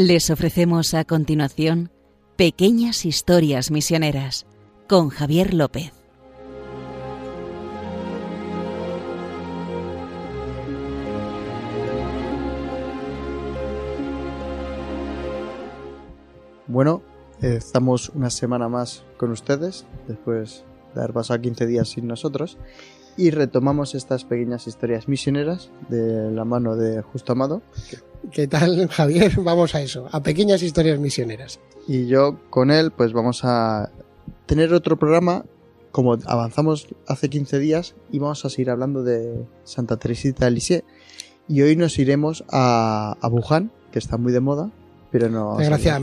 Les ofrecemos a continuación Pequeñas Historias Misioneras con Javier López. Bueno, estamos una semana más con ustedes, después de haber pasado 15 días sin nosotros, y retomamos estas pequeñas historias misioneras de la mano de Justo Amado. ¿Qué tal, Javier? Vamos a eso, a pequeñas historias misioneras. Y yo con él pues vamos a tener otro programa, como avanzamos hace 15 días, y vamos a seguir hablando de Santa Teresita de Lisieux. Y hoy nos iremos a Wuhan, que está muy de moda. Pero no no vamos a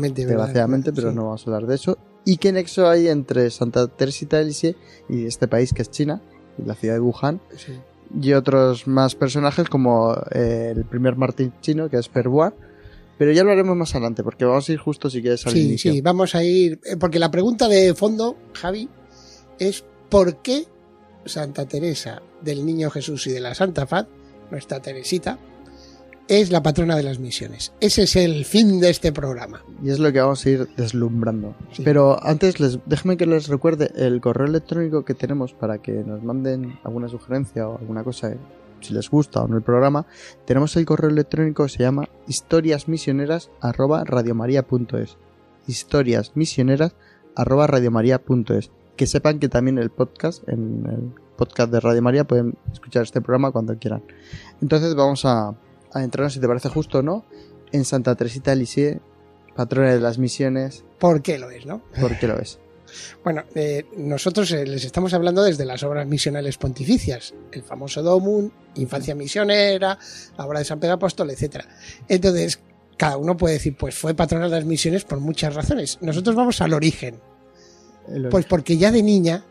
hablar de eso. ¿Y qué nexo hay entre Santa Teresita de Lisieux y este país que es China, y la ciudad de Wuhan? Sí. Y otros más personajes como el primer Martín chino, que es Perboyre. Pero ya lo haremos más adelante, porque vamos a ir justo, si quieres, al inicio. Sí, vamos a ir, porque la pregunta de fondo, Javi, es ¿por qué Santa Teresa del Niño Jesús y de la Santa Faz, nuestra Teresita, es la patrona de las misiones? Ese es el fin de este programa. Y es lo que vamos a ir deslumbrando. Sí. Pero antes, déjame que les recuerde el correo electrónico que tenemos para que nos manden alguna sugerencia o alguna cosa, si les gusta o no el programa. Tenemos el correo electrónico que se llama historiasmisioneras@radiomaria.es. historiasmisioneras@radiomaria.es. Que sepan que también el podcast, en el podcast de Radio María, pueden escuchar este programa cuando quieran. Entonces vamos a entrarnos, si te parece justo o no, en Santa Teresita de Lisieux, patrona de las misiones. ¿Por qué lo es, no? ¿Por qué lo es? Bueno, nosotros les estamos hablando desde las obras misionales pontificias, el famoso Domun, Infancia Misionera, la obra de San Pedro Apóstol, etc. Entonces, cada uno puede decir, pues fue patrona de las misiones por muchas razones. Nosotros vamos al origen. Pues porque ya de niña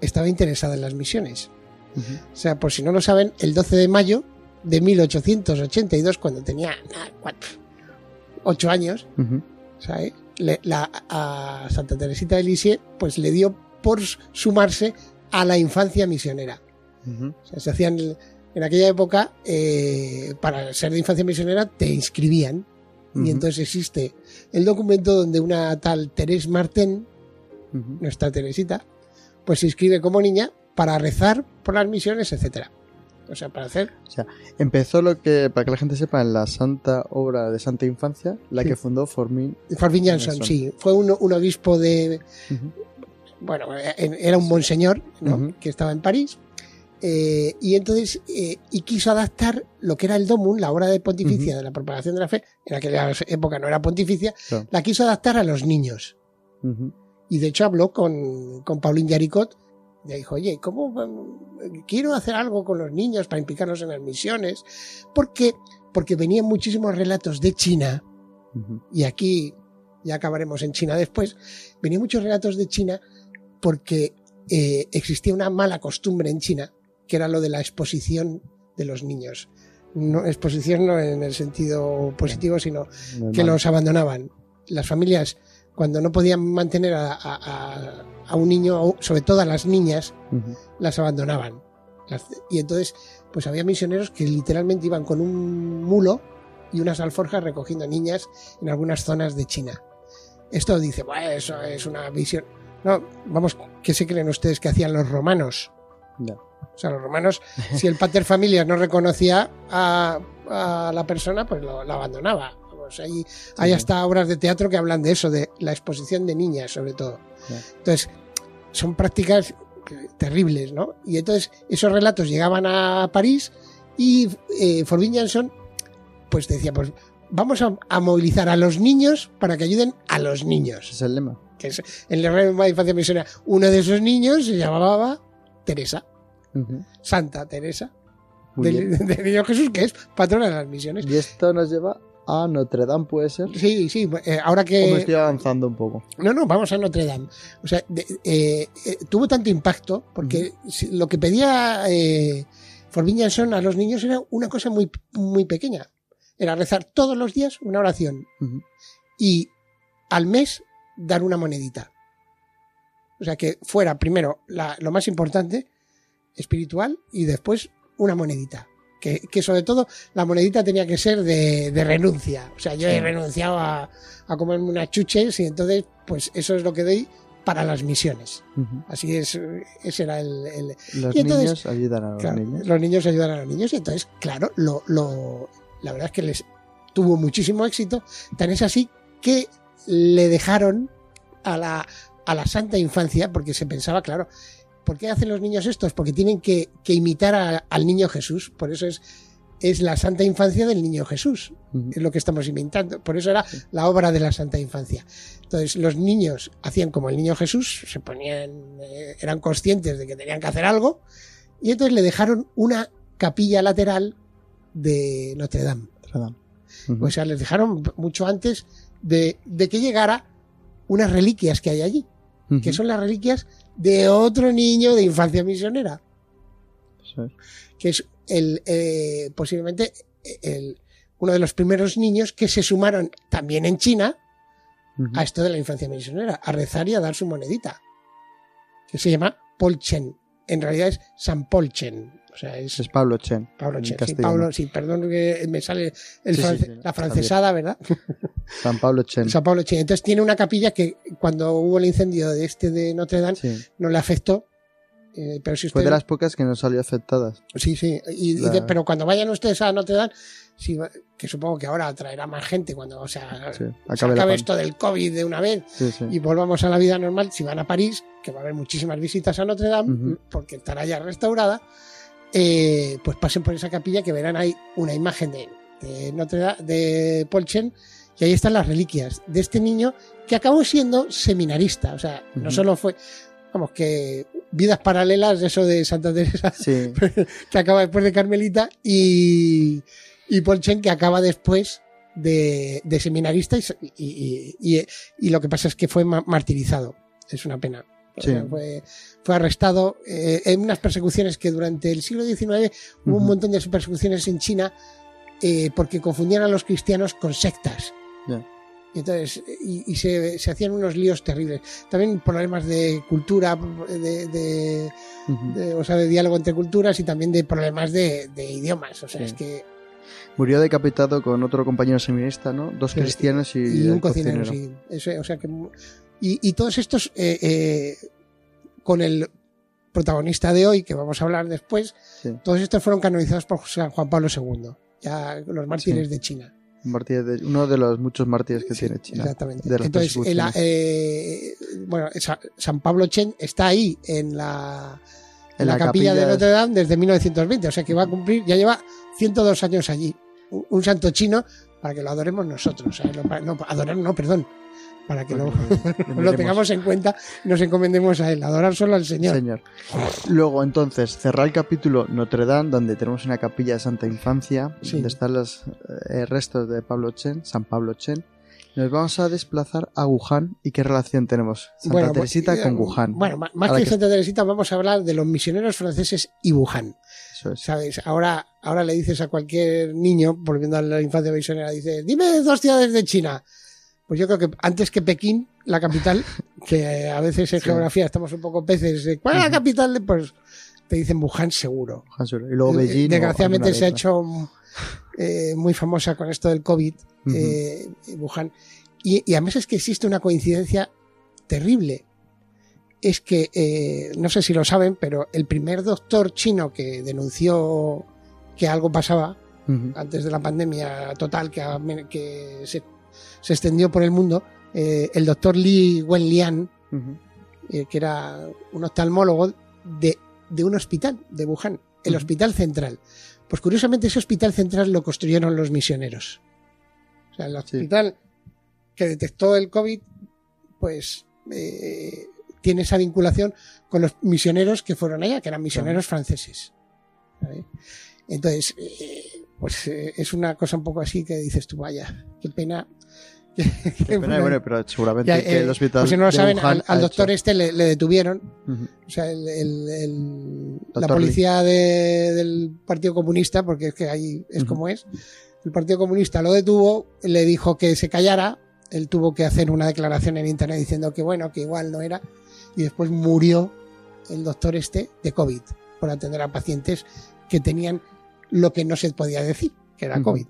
estaba interesada en las misiones. Uh-huh. O sea, por si no lo saben, el 12 de mayo de 1882, cuando tenía 8 años, uh-huh, ¿sabes? A Santa Teresita de Lisieux pues le dio por sumarse a la infancia misionera. Uh-huh. O sea, se hacían en aquella época, para ser de infancia misionera te inscribían, uh-huh, y entonces existe el documento donde una tal Therese Martin, uh-huh, nuestra Teresita, pues se inscribe como niña para rezar por las misiones, etcétera. O sea, para hacer... O sea, empezó para que la gente sepa, en la Santa Obra de Santa Infancia, la que fundó Forbin-Janson, sí. Fue un obispo de... Uh-huh. Bueno, era un monseñor, ¿no? Uh-huh. Que estaba en París. Y entonces, y quiso adaptar lo que era el Domun, la obra de pontificia, uh-huh, de la propagación de la fe, en aquella época no era pontificia, no, la quiso adaptar a los niños. Uh-huh. Y de hecho habló con Pauline Jaricot. Y dijo, oye, ¿cómo quiero hacer algo con los niños para implicarlos en las misiones? ¿Por qué? Porque venían muchísimos relatos de China, uh-huh, y aquí ya acabaremos en China después. Venían muchos relatos de China porque existía una mala costumbre en China, que era lo de la exposición de los niños. No, exposición no en el sentido positivo, sino que los abandonaban. Las familias, cuando no podían mantener a un niño, sobre todo a las niñas, uh-huh, las abandonaban. Y entonces, pues había misioneros que literalmente iban con un mulo y unas alforjas recogiendo niñas en algunas zonas de China. Esto dice, bueno, eso es una visión... No, vamos, ¿qué se creen ustedes que hacían los romanos? No. O sea, los romanos, si el pater familias no reconocía a la persona, pues la abandonaba. Hay hasta obras de teatro que hablan de eso, de la exposición de niñas, sobre todo. Entonces, son prácticas terribles, ¿no? Y entonces, esos relatos llegaban a París y Forbin-Janson pues decía, pues vamos a movilizar a los niños para que ayuden a los niños. Es el lema. Que es, en el lema de infancia misionera, uno de esos niños se llamaba Teresa, uh-huh, Santa Teresa, del Niño Jesús, que es patrona de las misiones. Y esto nos lleva... Ah, Notre Dame puede ser. Sí, sí, ahora que... O me estoy avanzando un poco. No, vamos a Notre Dame. O sea, tuvo tanto impacto porque, uh-huh, lo que pedía Forbin-Janson a los niños era una cosa muy, muy pequeña. Era rezar todos los días una oración, uh-huh, y al mes dar una monedita. O sea, que fuera primero lo más importante, espiritual, y después una monedita. que sobre todo la monedita tenía que ser de renuncia. O sea, yo he renunciado a comerme unas chuches y entonces pues eso es lo que doy para las misiones. Uh-huh. Así es, ese era el... Los, y entonces, niños ayudan a los, claro, niños. Los niños ayudan a los niños y entonces, claro, la verdad es que les tuvo muchísimo éxito. Tan es así que le dejaron a la Santa Infancia, porque se pensaba, claro, ¿por qué hacen los niños estos? Porque tienen que imitar al niño Jesús. Por eso es la Santa Infancia del niño Jesús. Uh-huh. Es lo que estamos inventando. Por eso era la obra de la Santa Infancia. Entonces, los niños hacían como el niño Jesús, se ponían, eran conscientes de que tenían que hacer algo, y entonces le dejaron una capilla lateral de Notre Dame. Uh-huh. O sea, les dejaron mucho antes de que llegara unas reliquias que hay allí, uh-huh, que son las reliquias de otro niño de Infancia Misionera, sí, que es posiblemente uno de los primeros niños que se sumaron también en China, uh-huh, a esto de la Infancia Misionera, a rezar y a dar su monedita, que se llama Pol Chen. En realidad es San Pol Chen. O sea, es Pablo Chen. Pablo Chen, sí, Pablo, sí, perdón que me sale la francesada, ¿verdad? San Pablo Chen. San Pablo Chen. Entonces tiene una capilla que cuando hubo el incendio de Notre Dame, sí, no le afectó. Pero si usted... Fue de las pocas que no salió afectadas. Sí, sí. Pero cuando vayan ustedes a Notre Dame, sí, que supongo que ahora atraerá más gente cuando sí, acabe esto del COVID de una vez, sí, sí, y volvamos a la vida normal, si van a París, que va a haber muchísimas visitas a Notre Dame, uh-huh, porque estará ya restaurada, pues pasen por esa capilla que verán ahí una imagen de Notre Dame, de Pol Chen, y ahí están las reliquias de este niño que acabó siendo seminarista. O sea, uh-huh, no solo fue... Vamos, que vidas paralelas, eso de Santa Teresa, sí, que acaba después de Carmelita, y Pol Chen, que acaba después de seminarista, y lo que pasa es que fue martirizado. Es una pena. Sí. O sea, fue arrestado en unas persecuciones que durante el siglo XIX hubo, uh-huh, un montón de persecuciones en China porque confundían a los cristianos con sectas. Yeah. Y entonces, se hacían unos líos terribles. También problemas de cultura, uh-huh, o sea, de diálogo entre culturas, y también de problemas de idiomas. O sea, sí, es que... Murió decapitado con otro compañero seminarista, ¿no? Dos, sí, cristianos y un cocinero. Sí. Eso, o sea que... Y todos estos, con el protagonista de hoy, que vamos a hablar después, sí, todos estos fueron canonizados por San Juan Pablo II, ya los mártires, sí, de China. Uno de los muchos mártires que, sí, tiene China. Exactamente. Entonces, San Pablo Chen está ahí en la capilla de Notre Dame desde 1920, o sea que va a cumplir, ya lleva 102 años allí. Un santo chino para que lo adoremos nosotros. O sea, para que lo tengamos en cuenta y nos encomendemos a él, adorar solo al Señor. Luego, entonces, cerrar el capítulo Notre Dame, donde tenemos una capilla de Santa Infancia, sí, donde están los restos de San Pablo Chen. Nos vamos a desplazar a Wuhan. ¿Y qué relación tenemos Santa Teresita con Wuhan? Bueno, más que Santa Teresita, vamos a hablar de los misioneros franceses y Wuhan. Eso es. ¿Sabes? Ahora le dices a cualquier niño, volviendo a la infancia misionera, dices, dime dos ciudades de China. Pues yo creo que antes que Pekín, la capital, que a veces en, sí, geografía estamos un poco peces, ¿cuál es la capital? Pues te dicen Wuhan seguro. Y luego Beijing. Desgraciadamente se ha hecho muy famosa con esto del COVID, uh-huh, Wuhan. Y además es que existe una coincidencia terrible. Es que, no sé si lo saben, pero el primer doctor chino que denunció que algo pasaba, uh-huh, antes de la pandemia total que se extendió por el mundo, el doctor Li Wenliang, uh-huh, que era un oftalmólogo de un hospital de Wuhan, el, uh-huh, Hospital Central. Pues curiosamente ese Hospital Central lo construyeron los misioneros. O sea, el hospital, sí, que detectó el COVID, pues tiene esa vinculación con los misioneros que fueron allá, que eran misioneros, uh-huh, franceses. ¿Vale? Entonces, es una cosa un poco así que dices tú, vaya, qué pena. Qué pena, bueno, pero seguramente que el hospital. Pues si no lo saben, al doctor le detuvieron. Uh-huh. O sea, la policía del Partido Comunista, porque es que ahí es, uh-huh, como es. El Partido Comunista lo detuvo, le dijo que se callara. Él tuvo que hacer una declaración en internet diciendo que, bueno, que igual no era. Y después murió el doctor de COVID por atender a pacientes que tenían lo que no se podía decir, que era COVID.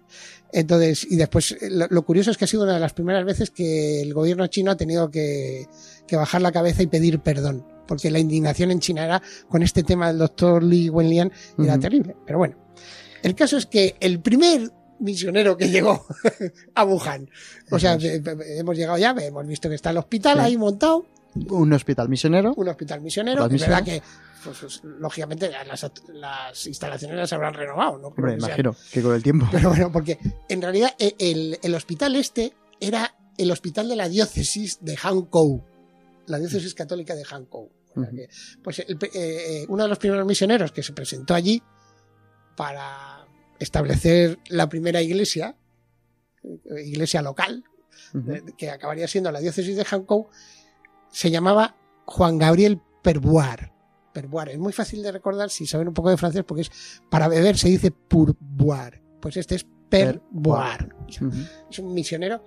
Entonces, y después, lo curioso es que ha sido una de las primeras veces que el gobierno chino ha tenido que bajar la cabeza y pedir perdón, porque la indignación en China era, con este tema del doctor Li Wenliang, era terrible. Pero bueno, el caso es que el primer misionero que llegó a Wuhan, o sea, hemos llegado ya, hemos visto que está el hospital ahí montado. Un hospital misionero, es verdad que pues, lógicamente las instalaciones las habrán renovado, ¿no? Hombre, imagino que con el tiempo. Pero bueno, porque en realidad el hospital este era el hospital de la diócesis de Hankou, la diócesis católica de Hankou. O sea que, pues uno de los primeros misioneros que se presentó allí para establecer la primera iglesia local, que acabaría siendo la diócesis de Hankou, se llamaba Juan Gabriel Perboyre. Perboyre es muy fácil de recordar si saben un poco de francés, porque es para beber se dice pourboire. Pues este es Perboyre. Es un misionero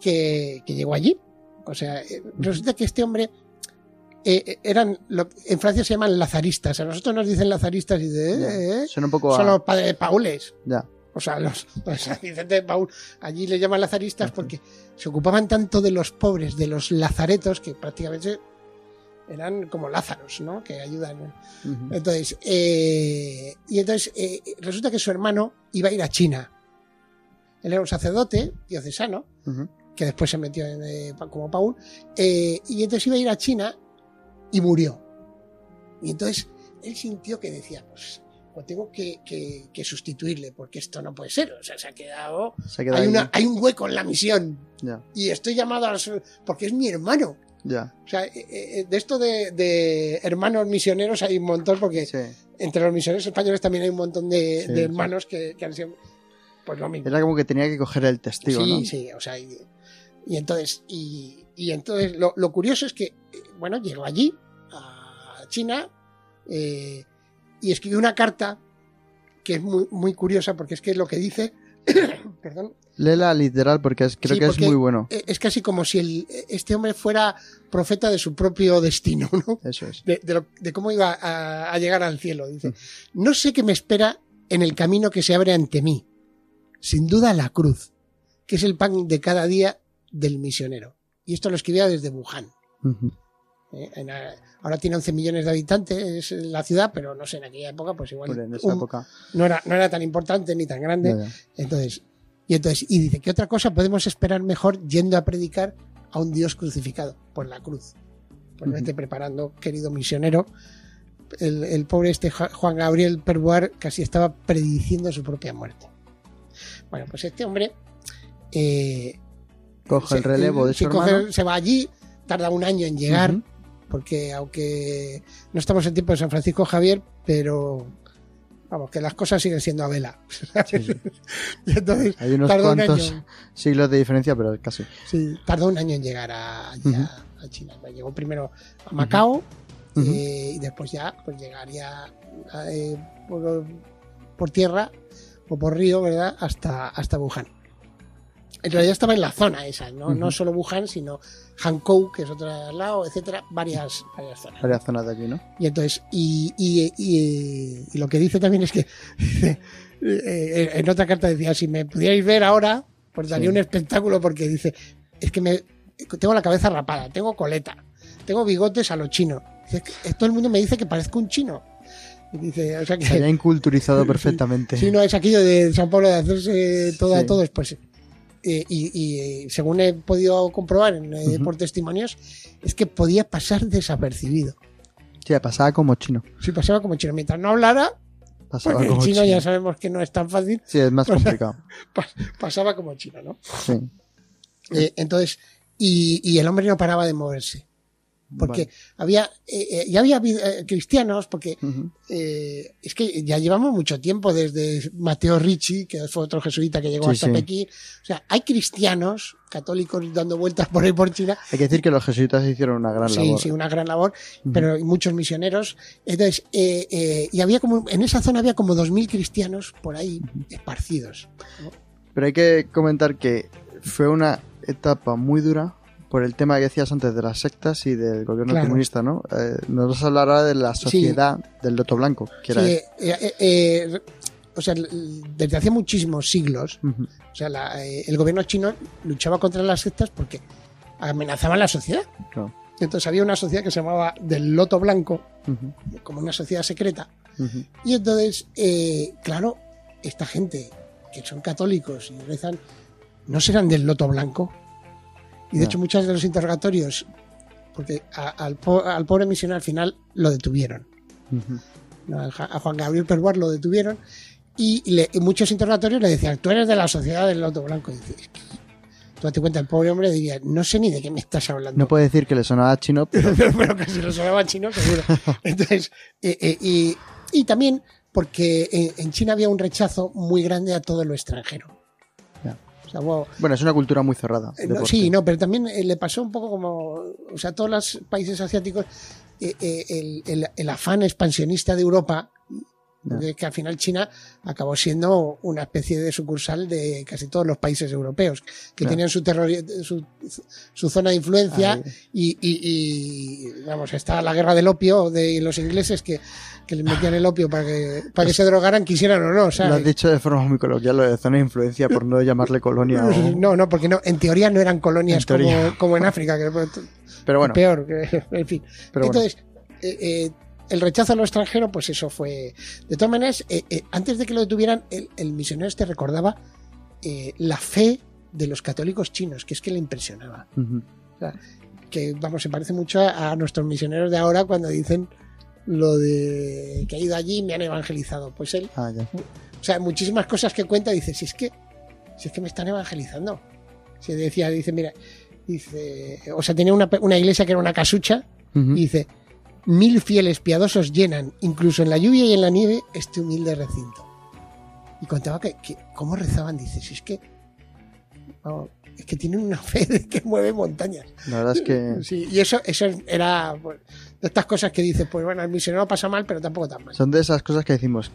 que llegó allí. O sea, resulta que este hombre eran en Francia se llaman lazaristas. A nosotros nos dicen lazaristas y son un poco los padres de paules. Ya. O sea, los de Paul, allí le llaman lazaristas porque se ocupaban tanto de los pobres, de los lazaretos, que prácticamente eran como lázaros, ¿no? Que ayudan. Entonces, resulta que su hermano iba a ir a China. Él era un sacerdote diocesano, que después se metió como Paul, y entonces iba a ir a China y murió. Y entonces él sintió que decía, pues tengo que sustituirle, porque esto no puede ser. O sea, se ha quedado hay un hueco en la misión. Yeah. Y estoy llamado porque es mi hermano. Yeah. O sea, de esto de hermanos misioneros hay un montón, porque entre los misioneros españoles también hay un montón de hermanos que han sido pues lo mismo. Era como que tenía que coger el testigo, ¿no? Sí, o sea, y entonces lo curioso es que bueno, llegó allí a China, y escribió una carta que es muy, muy curiosa, porque es que lo que dice... Perdón. Léela literal, porque creo que es muy bueno. Es casi como si este hombre fuera profeta de su propio destino, ¿no? Eso es. De cómo iba a llegar al cielo. Dice, no sé qué me espera en el camino que se abre ante mí. Sin duda la cruz, que es el pan de cada día del misionero. Y esto lo escribía desde Wuhan. Ahora tiene 11 millones de habitantes la ciudad, pero no sé, en aquella época pues igual en esa época no era tan importante ni tan grande. Entonces dice, ¿qué otra cosa podemos esperar mejor yendo a predicar a un Dios crucificado? Por la cruz. Pues vete preparando, querido misionero. El pobre Juan Gabriel Perboyre casi estaba prediciendo su propia muerte. Bueno, pues este hombre coge el relevo de su hermano, se va allí, tarda un año en llegar. Porque aunque no estamos en tiempo de San Francisco Javier, pero vamos, que las cosas siguen siendo a vela. Y entonces, hay unos cuantos siglos de diferencia, pero casi. Sí, tardó un año en llegar a China. Llegó primero a Macao, y después ya pues llegaría por tierra o por río, ¿verdad? Hasta Wuhan. En realidad estaba en la zona esa, ¿no? No solo Wuhan, sino Hankou, que es otro lado, etcétera, varias zonas. Varias zonas de aquí, ¿no? Y entonces, y lo que dice también es que en otra carta decía, si me pudierais ver ahora, pues daría un espectáculo, porque dice, es que tengo la cabeza rapada, tengo coleta, tengo bigotes a lo chino. Es que todo el mundo me dice que parezco un chino. Dice, o sea que, se había inculturizado perfectamente. Sí, no, es aquello de San Pablo de hacerse todo a todos, pues... Y según he podido comprobar por testimonios, es que podía pasar desapercibido. Sí, pasaba como chino. Mientras no hablara, pasaba como el chino, ya sabemos que no es tan fácil. Sí, es más complicado. Pasaba como chino, ¿no? Sí. Entonces, y el hombre no paraba de moverse. Porque había cristianos, porque es que ya llevamos mucho tiempo desde Mateo Ricci, que fue otro jesuita que llegó hasta Pekín. O sea, hay cristianos católicos dando vueltas por ahí por China. Hay que decir que los jesuitas hicieron una gran labor. Sí, una gran labor, pero muchos misioneros. Entonces, y había como en esa zona había como 2.000 cristianos por ahí esparcidos, ¿no? Pero hay que comentar que fue una etapa muy dura, por el tema que decías antes de las sectas y del gobierno comunista, ¿no? Nos vas a hablar ahora de la sociedad del Loto Blanco. Que era o sea, desde hace muchísimos siglos, uh-huh, o sea, el gobierno chino luchaba contra las sectas porque amenazaban la sociedad. Claro. Entonces había una sociedad que se llamaba del Loto Blanco, uh-huh, como una sociedad secreta. Uh-huh. Y entonces, claro, esta gente que son católicos y rezan, ¿no serán del Loto Blanco? Y de hecho muchos de los interrogatorios, porque al pobre misionero al final lo detuvieron. Uh-huh. A Juan Gabriel Perboyre lo detuvieron y muchos interrogatorios le decían, tú eres de la sociedad del Loto Blanco. Y dice, es que, tú date cuenta, el pobre hombre diría, no sé ni de qué me estás hablando. No puede decir que le sonaba chino, pero que si le sonaba chino, seguro. Entonces, y también porque en China había un rechazo muy grande a todo lo extranjero. O sea, wow. Bueno, es una cultura muy cerrada. No, sí, no, pero también le pasó un poco como, o sea, todos los países asiáticos, el afán expansionista de Europa, que al final China acabó siendo una especie de sucursal de casi todos los países europeos, que tenían su zona de influencia y vamos, está la guerra del opio de los ingleses que les metían el opio para que se drogaran, quisieran o no, ¿sabes? Lo has dicho de forma muy coloquial, lo de zona de influencia, por no llamarle colonia. O... No, porque no, en teoría no eran colonias como en África, que pero bueno, peor, en fin. Pero entonces, el rechazo a lo extranjero, pues eso fue... De todas maneras, antes de que lo detuvieran, el misionero este recordaba la fe de los católicos chinos, que es que le impresionaba. Uh-huh. O sea, que, vamos, se parece mucho a nuestros misioneros de ahora cuando dicen lo de que he ido allí y me han evangelizado. Pues él... O sea, muchísimas cosas que cuenta, dice, si es que me están evangelizando. Se decía, dice, mira, dice... O sea, tenía una iglesia que era una casucha, uh-huh, y dice... 1000 fieles piadosos llenan, incluso en la lluvia y en la nieve, este humilde recinto. Y contaba que cómo rezaban, dices, es que tienen una fe de que mueve montañas. La verdad es que... Sí, y eso era, pues, de estas cosas que dices, pues bueno, el misionero pasa mal, pero tampoco tan mal. Son de esas cosas que decimos,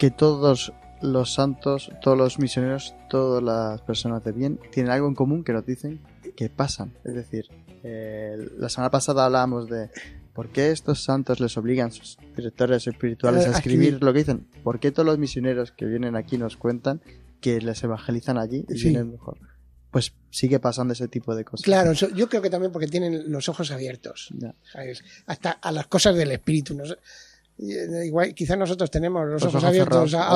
que todos los santos, todos los misioneros, todas las personas de bien, tienen algo en común que nos dicen que pasan. Es decir, la semana pasada hablábamos de... ¿Por qué estos santos les obligan sus directores espirituales a escribir lo que dicen? ¿Por qué todos los misioneros que vienen aquí nos cuentan que les evangelizan allí y vienen mejor? Pues sigue pasando ese tipo de cosas. Claro, yo creo que también porque tienen los ojos abiertos, ¿sabes? Hasta a las cosas del espíritu. Igual, quizás nosotros tenemos los ojos abiertos cerrados,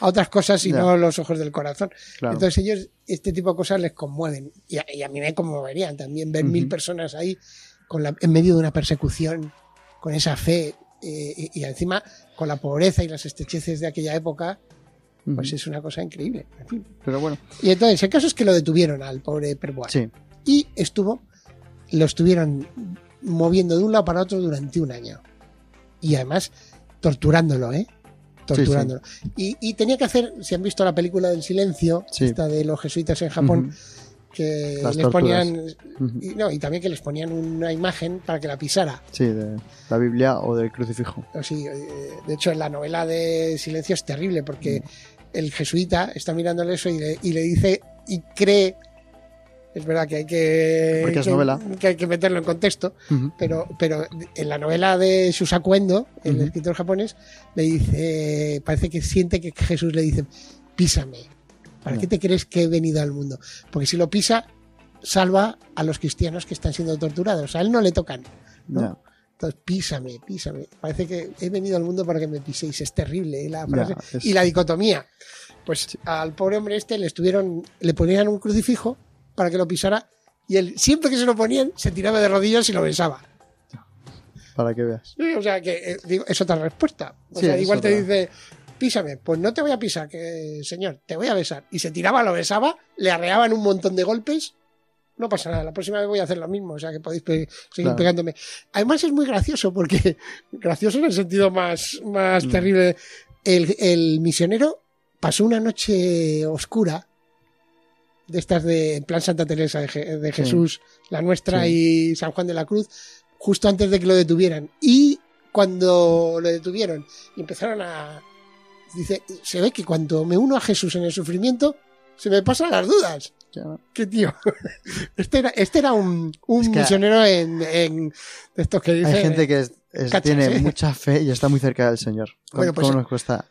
a otras cosas y no los ojos del corazón. Claro. Entonces ellos, este tipo de cosas les conmueven. Y a mí me conmoverían también ver 1000 personas ahí en medio de una persecución, con esa fe y encima con la pobreza y las estrecheces de aquella época, pues es una cosa increíble. En fin. Pero bueno. Y entonces el caso es que lo detuvieron al pobre Perboyre. Sí. Y lo estuvieron moviendo de un lado para otro durante un año. Y además torturándolo, ¿eh? Torturándolo. Sí, sí. Y tenía que hacer, si han visto la película del silencio, esta de los jesuitas en Japón, que las les torturas. Ponían y también que les ponían una imagen para que la pisara. Sí, de la Biblia o del crucifijo. Sí, de hecho en la novela de Silencio es terrible porque el jesuita está mirándole eso y le dice y cree, es verdad que hay que... Porque es novela. Que hay que meterlo en contexto, pero en la novela de Shusaku Endo, el escritor japonés, le dice, parece que siente que Jesús le dice, písame. ¿Para qué te crees que he venido al mundo? Porque si lo pisa, salva a los cristianos que están siendo torturados. A él no le tocan, ¿no? No. Entonces, písame. Parece que he venido al mundo para que me piséis. Es terrible, ¿eh? La frase. No, es... Y la dicotomía. Pues al pobre hombre este le ponían un crucifijo para que lo pisara y él, siempre que se lo ponían, se tiraba de rodillas y lo besaba. Para que veas. O sea, que es otra respuesta. Te dice... Písame, pues no te voy a pisar, que señor, te voy a besar. Y se tiraba, lo besaba, le arreaban un montón de golpes. No pasa nada, la próxima vez voy a hacer lo mismo, o sea que podéis seguir pegándome. Además es muy gracioso, porque gracioso en el sentido más terrible. El misionero pasó una noche oscura, de estas de en plan Santa Teresa de Jesús, la nuestra y San Juan de la Cruz, justo antes de que lo detuvieran. Y cuando lo detuvieron y empezaron a... Dice, se ve que cuando me uno a Jesús en el sufrimiento, se me pasan las dudas. Claro. ¿Qué tío? Este era un es que misionero en estos que dicen... Hay gente que tiene mucha fe y está muy cerca del Señor. ¿Cómo nos cuesta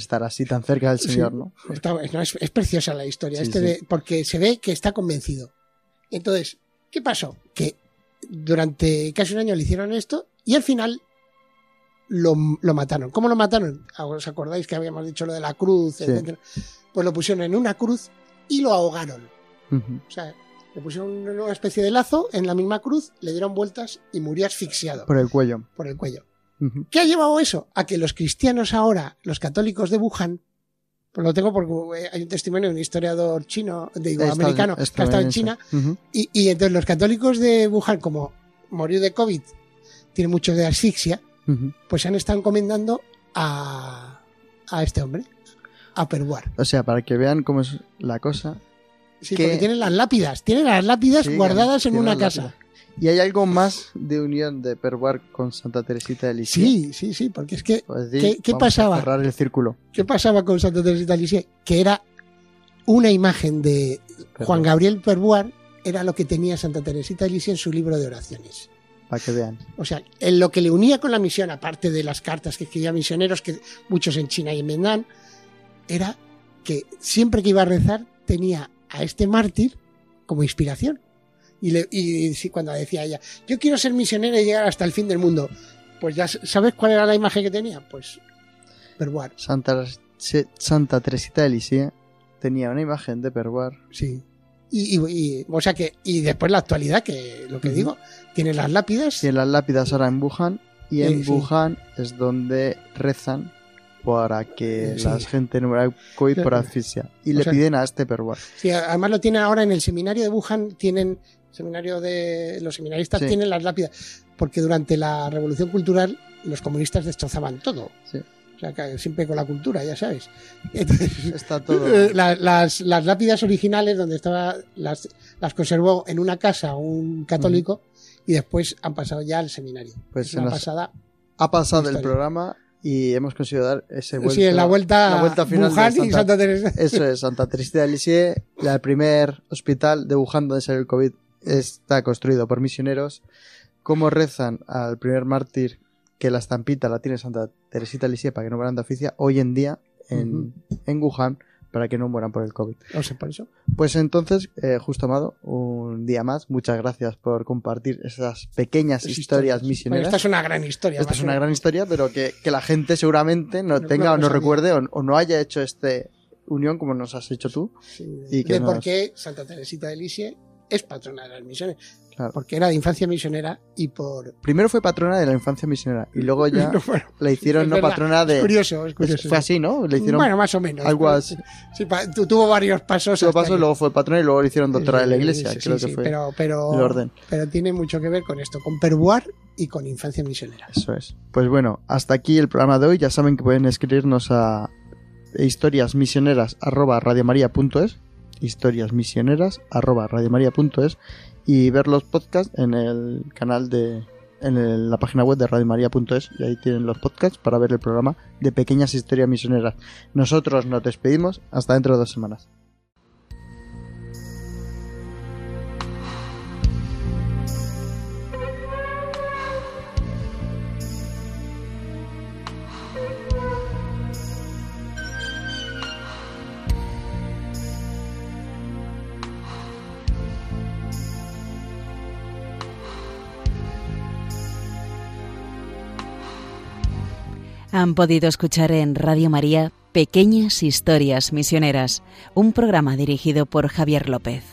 estar así tan cerca del Señor, sí, ¿no? Es preciosa la historia, sí, sí. Porque se ve que está convencido. Entonces, ¿qué pasó? Que durante casi un año le hicieron esto y al final lo mataron. ¿Cómo lo mataron? ¿Os acordáis que habíamos dicho lo de la cruz, etcétera? Pues lo pusieron en una cruz y lo ahogaron. Uh-huh. O sea, le pusieron una especie de lazo en la misma cruz, le dieron vueltas y murió asfixiado. Por el cuello. Por el cuello. Uh-huh. ¿Qué ha llevado eso? A que los cristianos ahora, los católicos de Wuhan, pues lo tengo porque hay un testimonio de un historiador chino, americano, que ha estado en China, uh-huh. y entonces los católicos de Wuhan, como murió de COVID, tiene mucho de asfixia, uh-huh. pues se han estado encomendando a este hombre, a Perboyre. O sea, para que vean cómo es la cosa... Sí, porque tienen las lápidas sí, guardadas en una casa. ¿Y hay algo más de unión de Perboyre con Santa Teresita de Lisieux? Sí, porque es que... Pues sí, ¿qué pasaba? Cerrar el círculo. ¿Qué pasaba con Santa Teresita de Lisieux? Que era una imagen de Juan Gabriel Perboyre, era lo que tenía Santa Teresita de Lisieux en su libro de oraciones. Para que vean. O sea, en lo que le unía con la misión, aparte de las cartas que escribía misioneros, que muchos en China y en Vietnam, era que siempre que iba a rezar tenía... a este mártir como inspiración. Y cuando decía ella, yo quiero ser misionera y llegar hasta el fin del mundo, pues ya sabes cuál era la imagen que tenía, pues Perboyre. Santa Teresita de Lisieux tenía una imagen de Perboyre. Sí. Y después la actualidad, que lo que uh-huh. digo, tiene las lápidas. Tiene las lápidas ahora en Wuhan, y en Wuhan es donde rezan para que sí. la gente muera por asfixia. Y o le sea, piden a este Perboyre. Sí, además lo tienen ahora en el seminario de Wuhan, los seminaristas sí. tienen las lápidas, porque durante la Revolución Cultural los comunistas destrozaban todo. Sí. O sea, que siempre con la cultura, ya sabes. Entonces, está todo. Las lápidas originales donde estaba las conservó en una casa un católico mm. y después han pasado ya al seminario. Pues ha pasado el programa. Y hemos conseguido dar ese vuelta. Sí, la vuelta final Wuhan de Santa, y Santa Teresa. Eso es, Santa Teresita de Lisieux, el primer hospital de Wuhan donde salió el COVID, está construido por misioneros. ¿Cómo rezan al primer mártir que la estampita la tiene Santa Teresita de Lisieux para que no mueran de asfixia hoy en día en Wuhan para que no mueran por el COVID? No sé por eso. Pues entonces, Justo Amado, un día más, muchas gracias por compartir esas pequeñas historias misioneras. Bueno, esta es una gran historia. Esta es una gran historia, pero que la gente seguramente no recuerde o no haya hecho esta unión como nos has hecho tú. Sí, y que por qué Santa Teresita de Lisieux es patrona de las misiones. Claro. Porque era de infancia misionera y por... Primero fue patrona de la infancia misionera y luego ya la hicieron no patrona de... Es curioso. Fue así, ¿no? Le hicieron más o menos. Algo así. Sí, tuvo varios pasos. Tuvo pasos, luego fue patrona y luego le hicieron doctora de la iglesia. Sí, creo que fue el orden. Pero tiene mucho que ver con esto, con Perboyre y con infancia misionera. Eso es. Pues bueno, hasta aquí el programa de hoy. Ya saben que pueden escribirnos a historiasmisioneras@radiomaria.es historiasmisioneras@radiomaria.es y ver los podcasts en el canal la página web de radiomaria.es, y ahí tienen los podcasts para ver el programa de Pequeñas Historias Misioneras. Nosotros nos despedimos hasta dentro de 2 semanas. Han podido escuchar en Radio María Pequeñas Historias Misioneras, un programa dirigido por Javier López.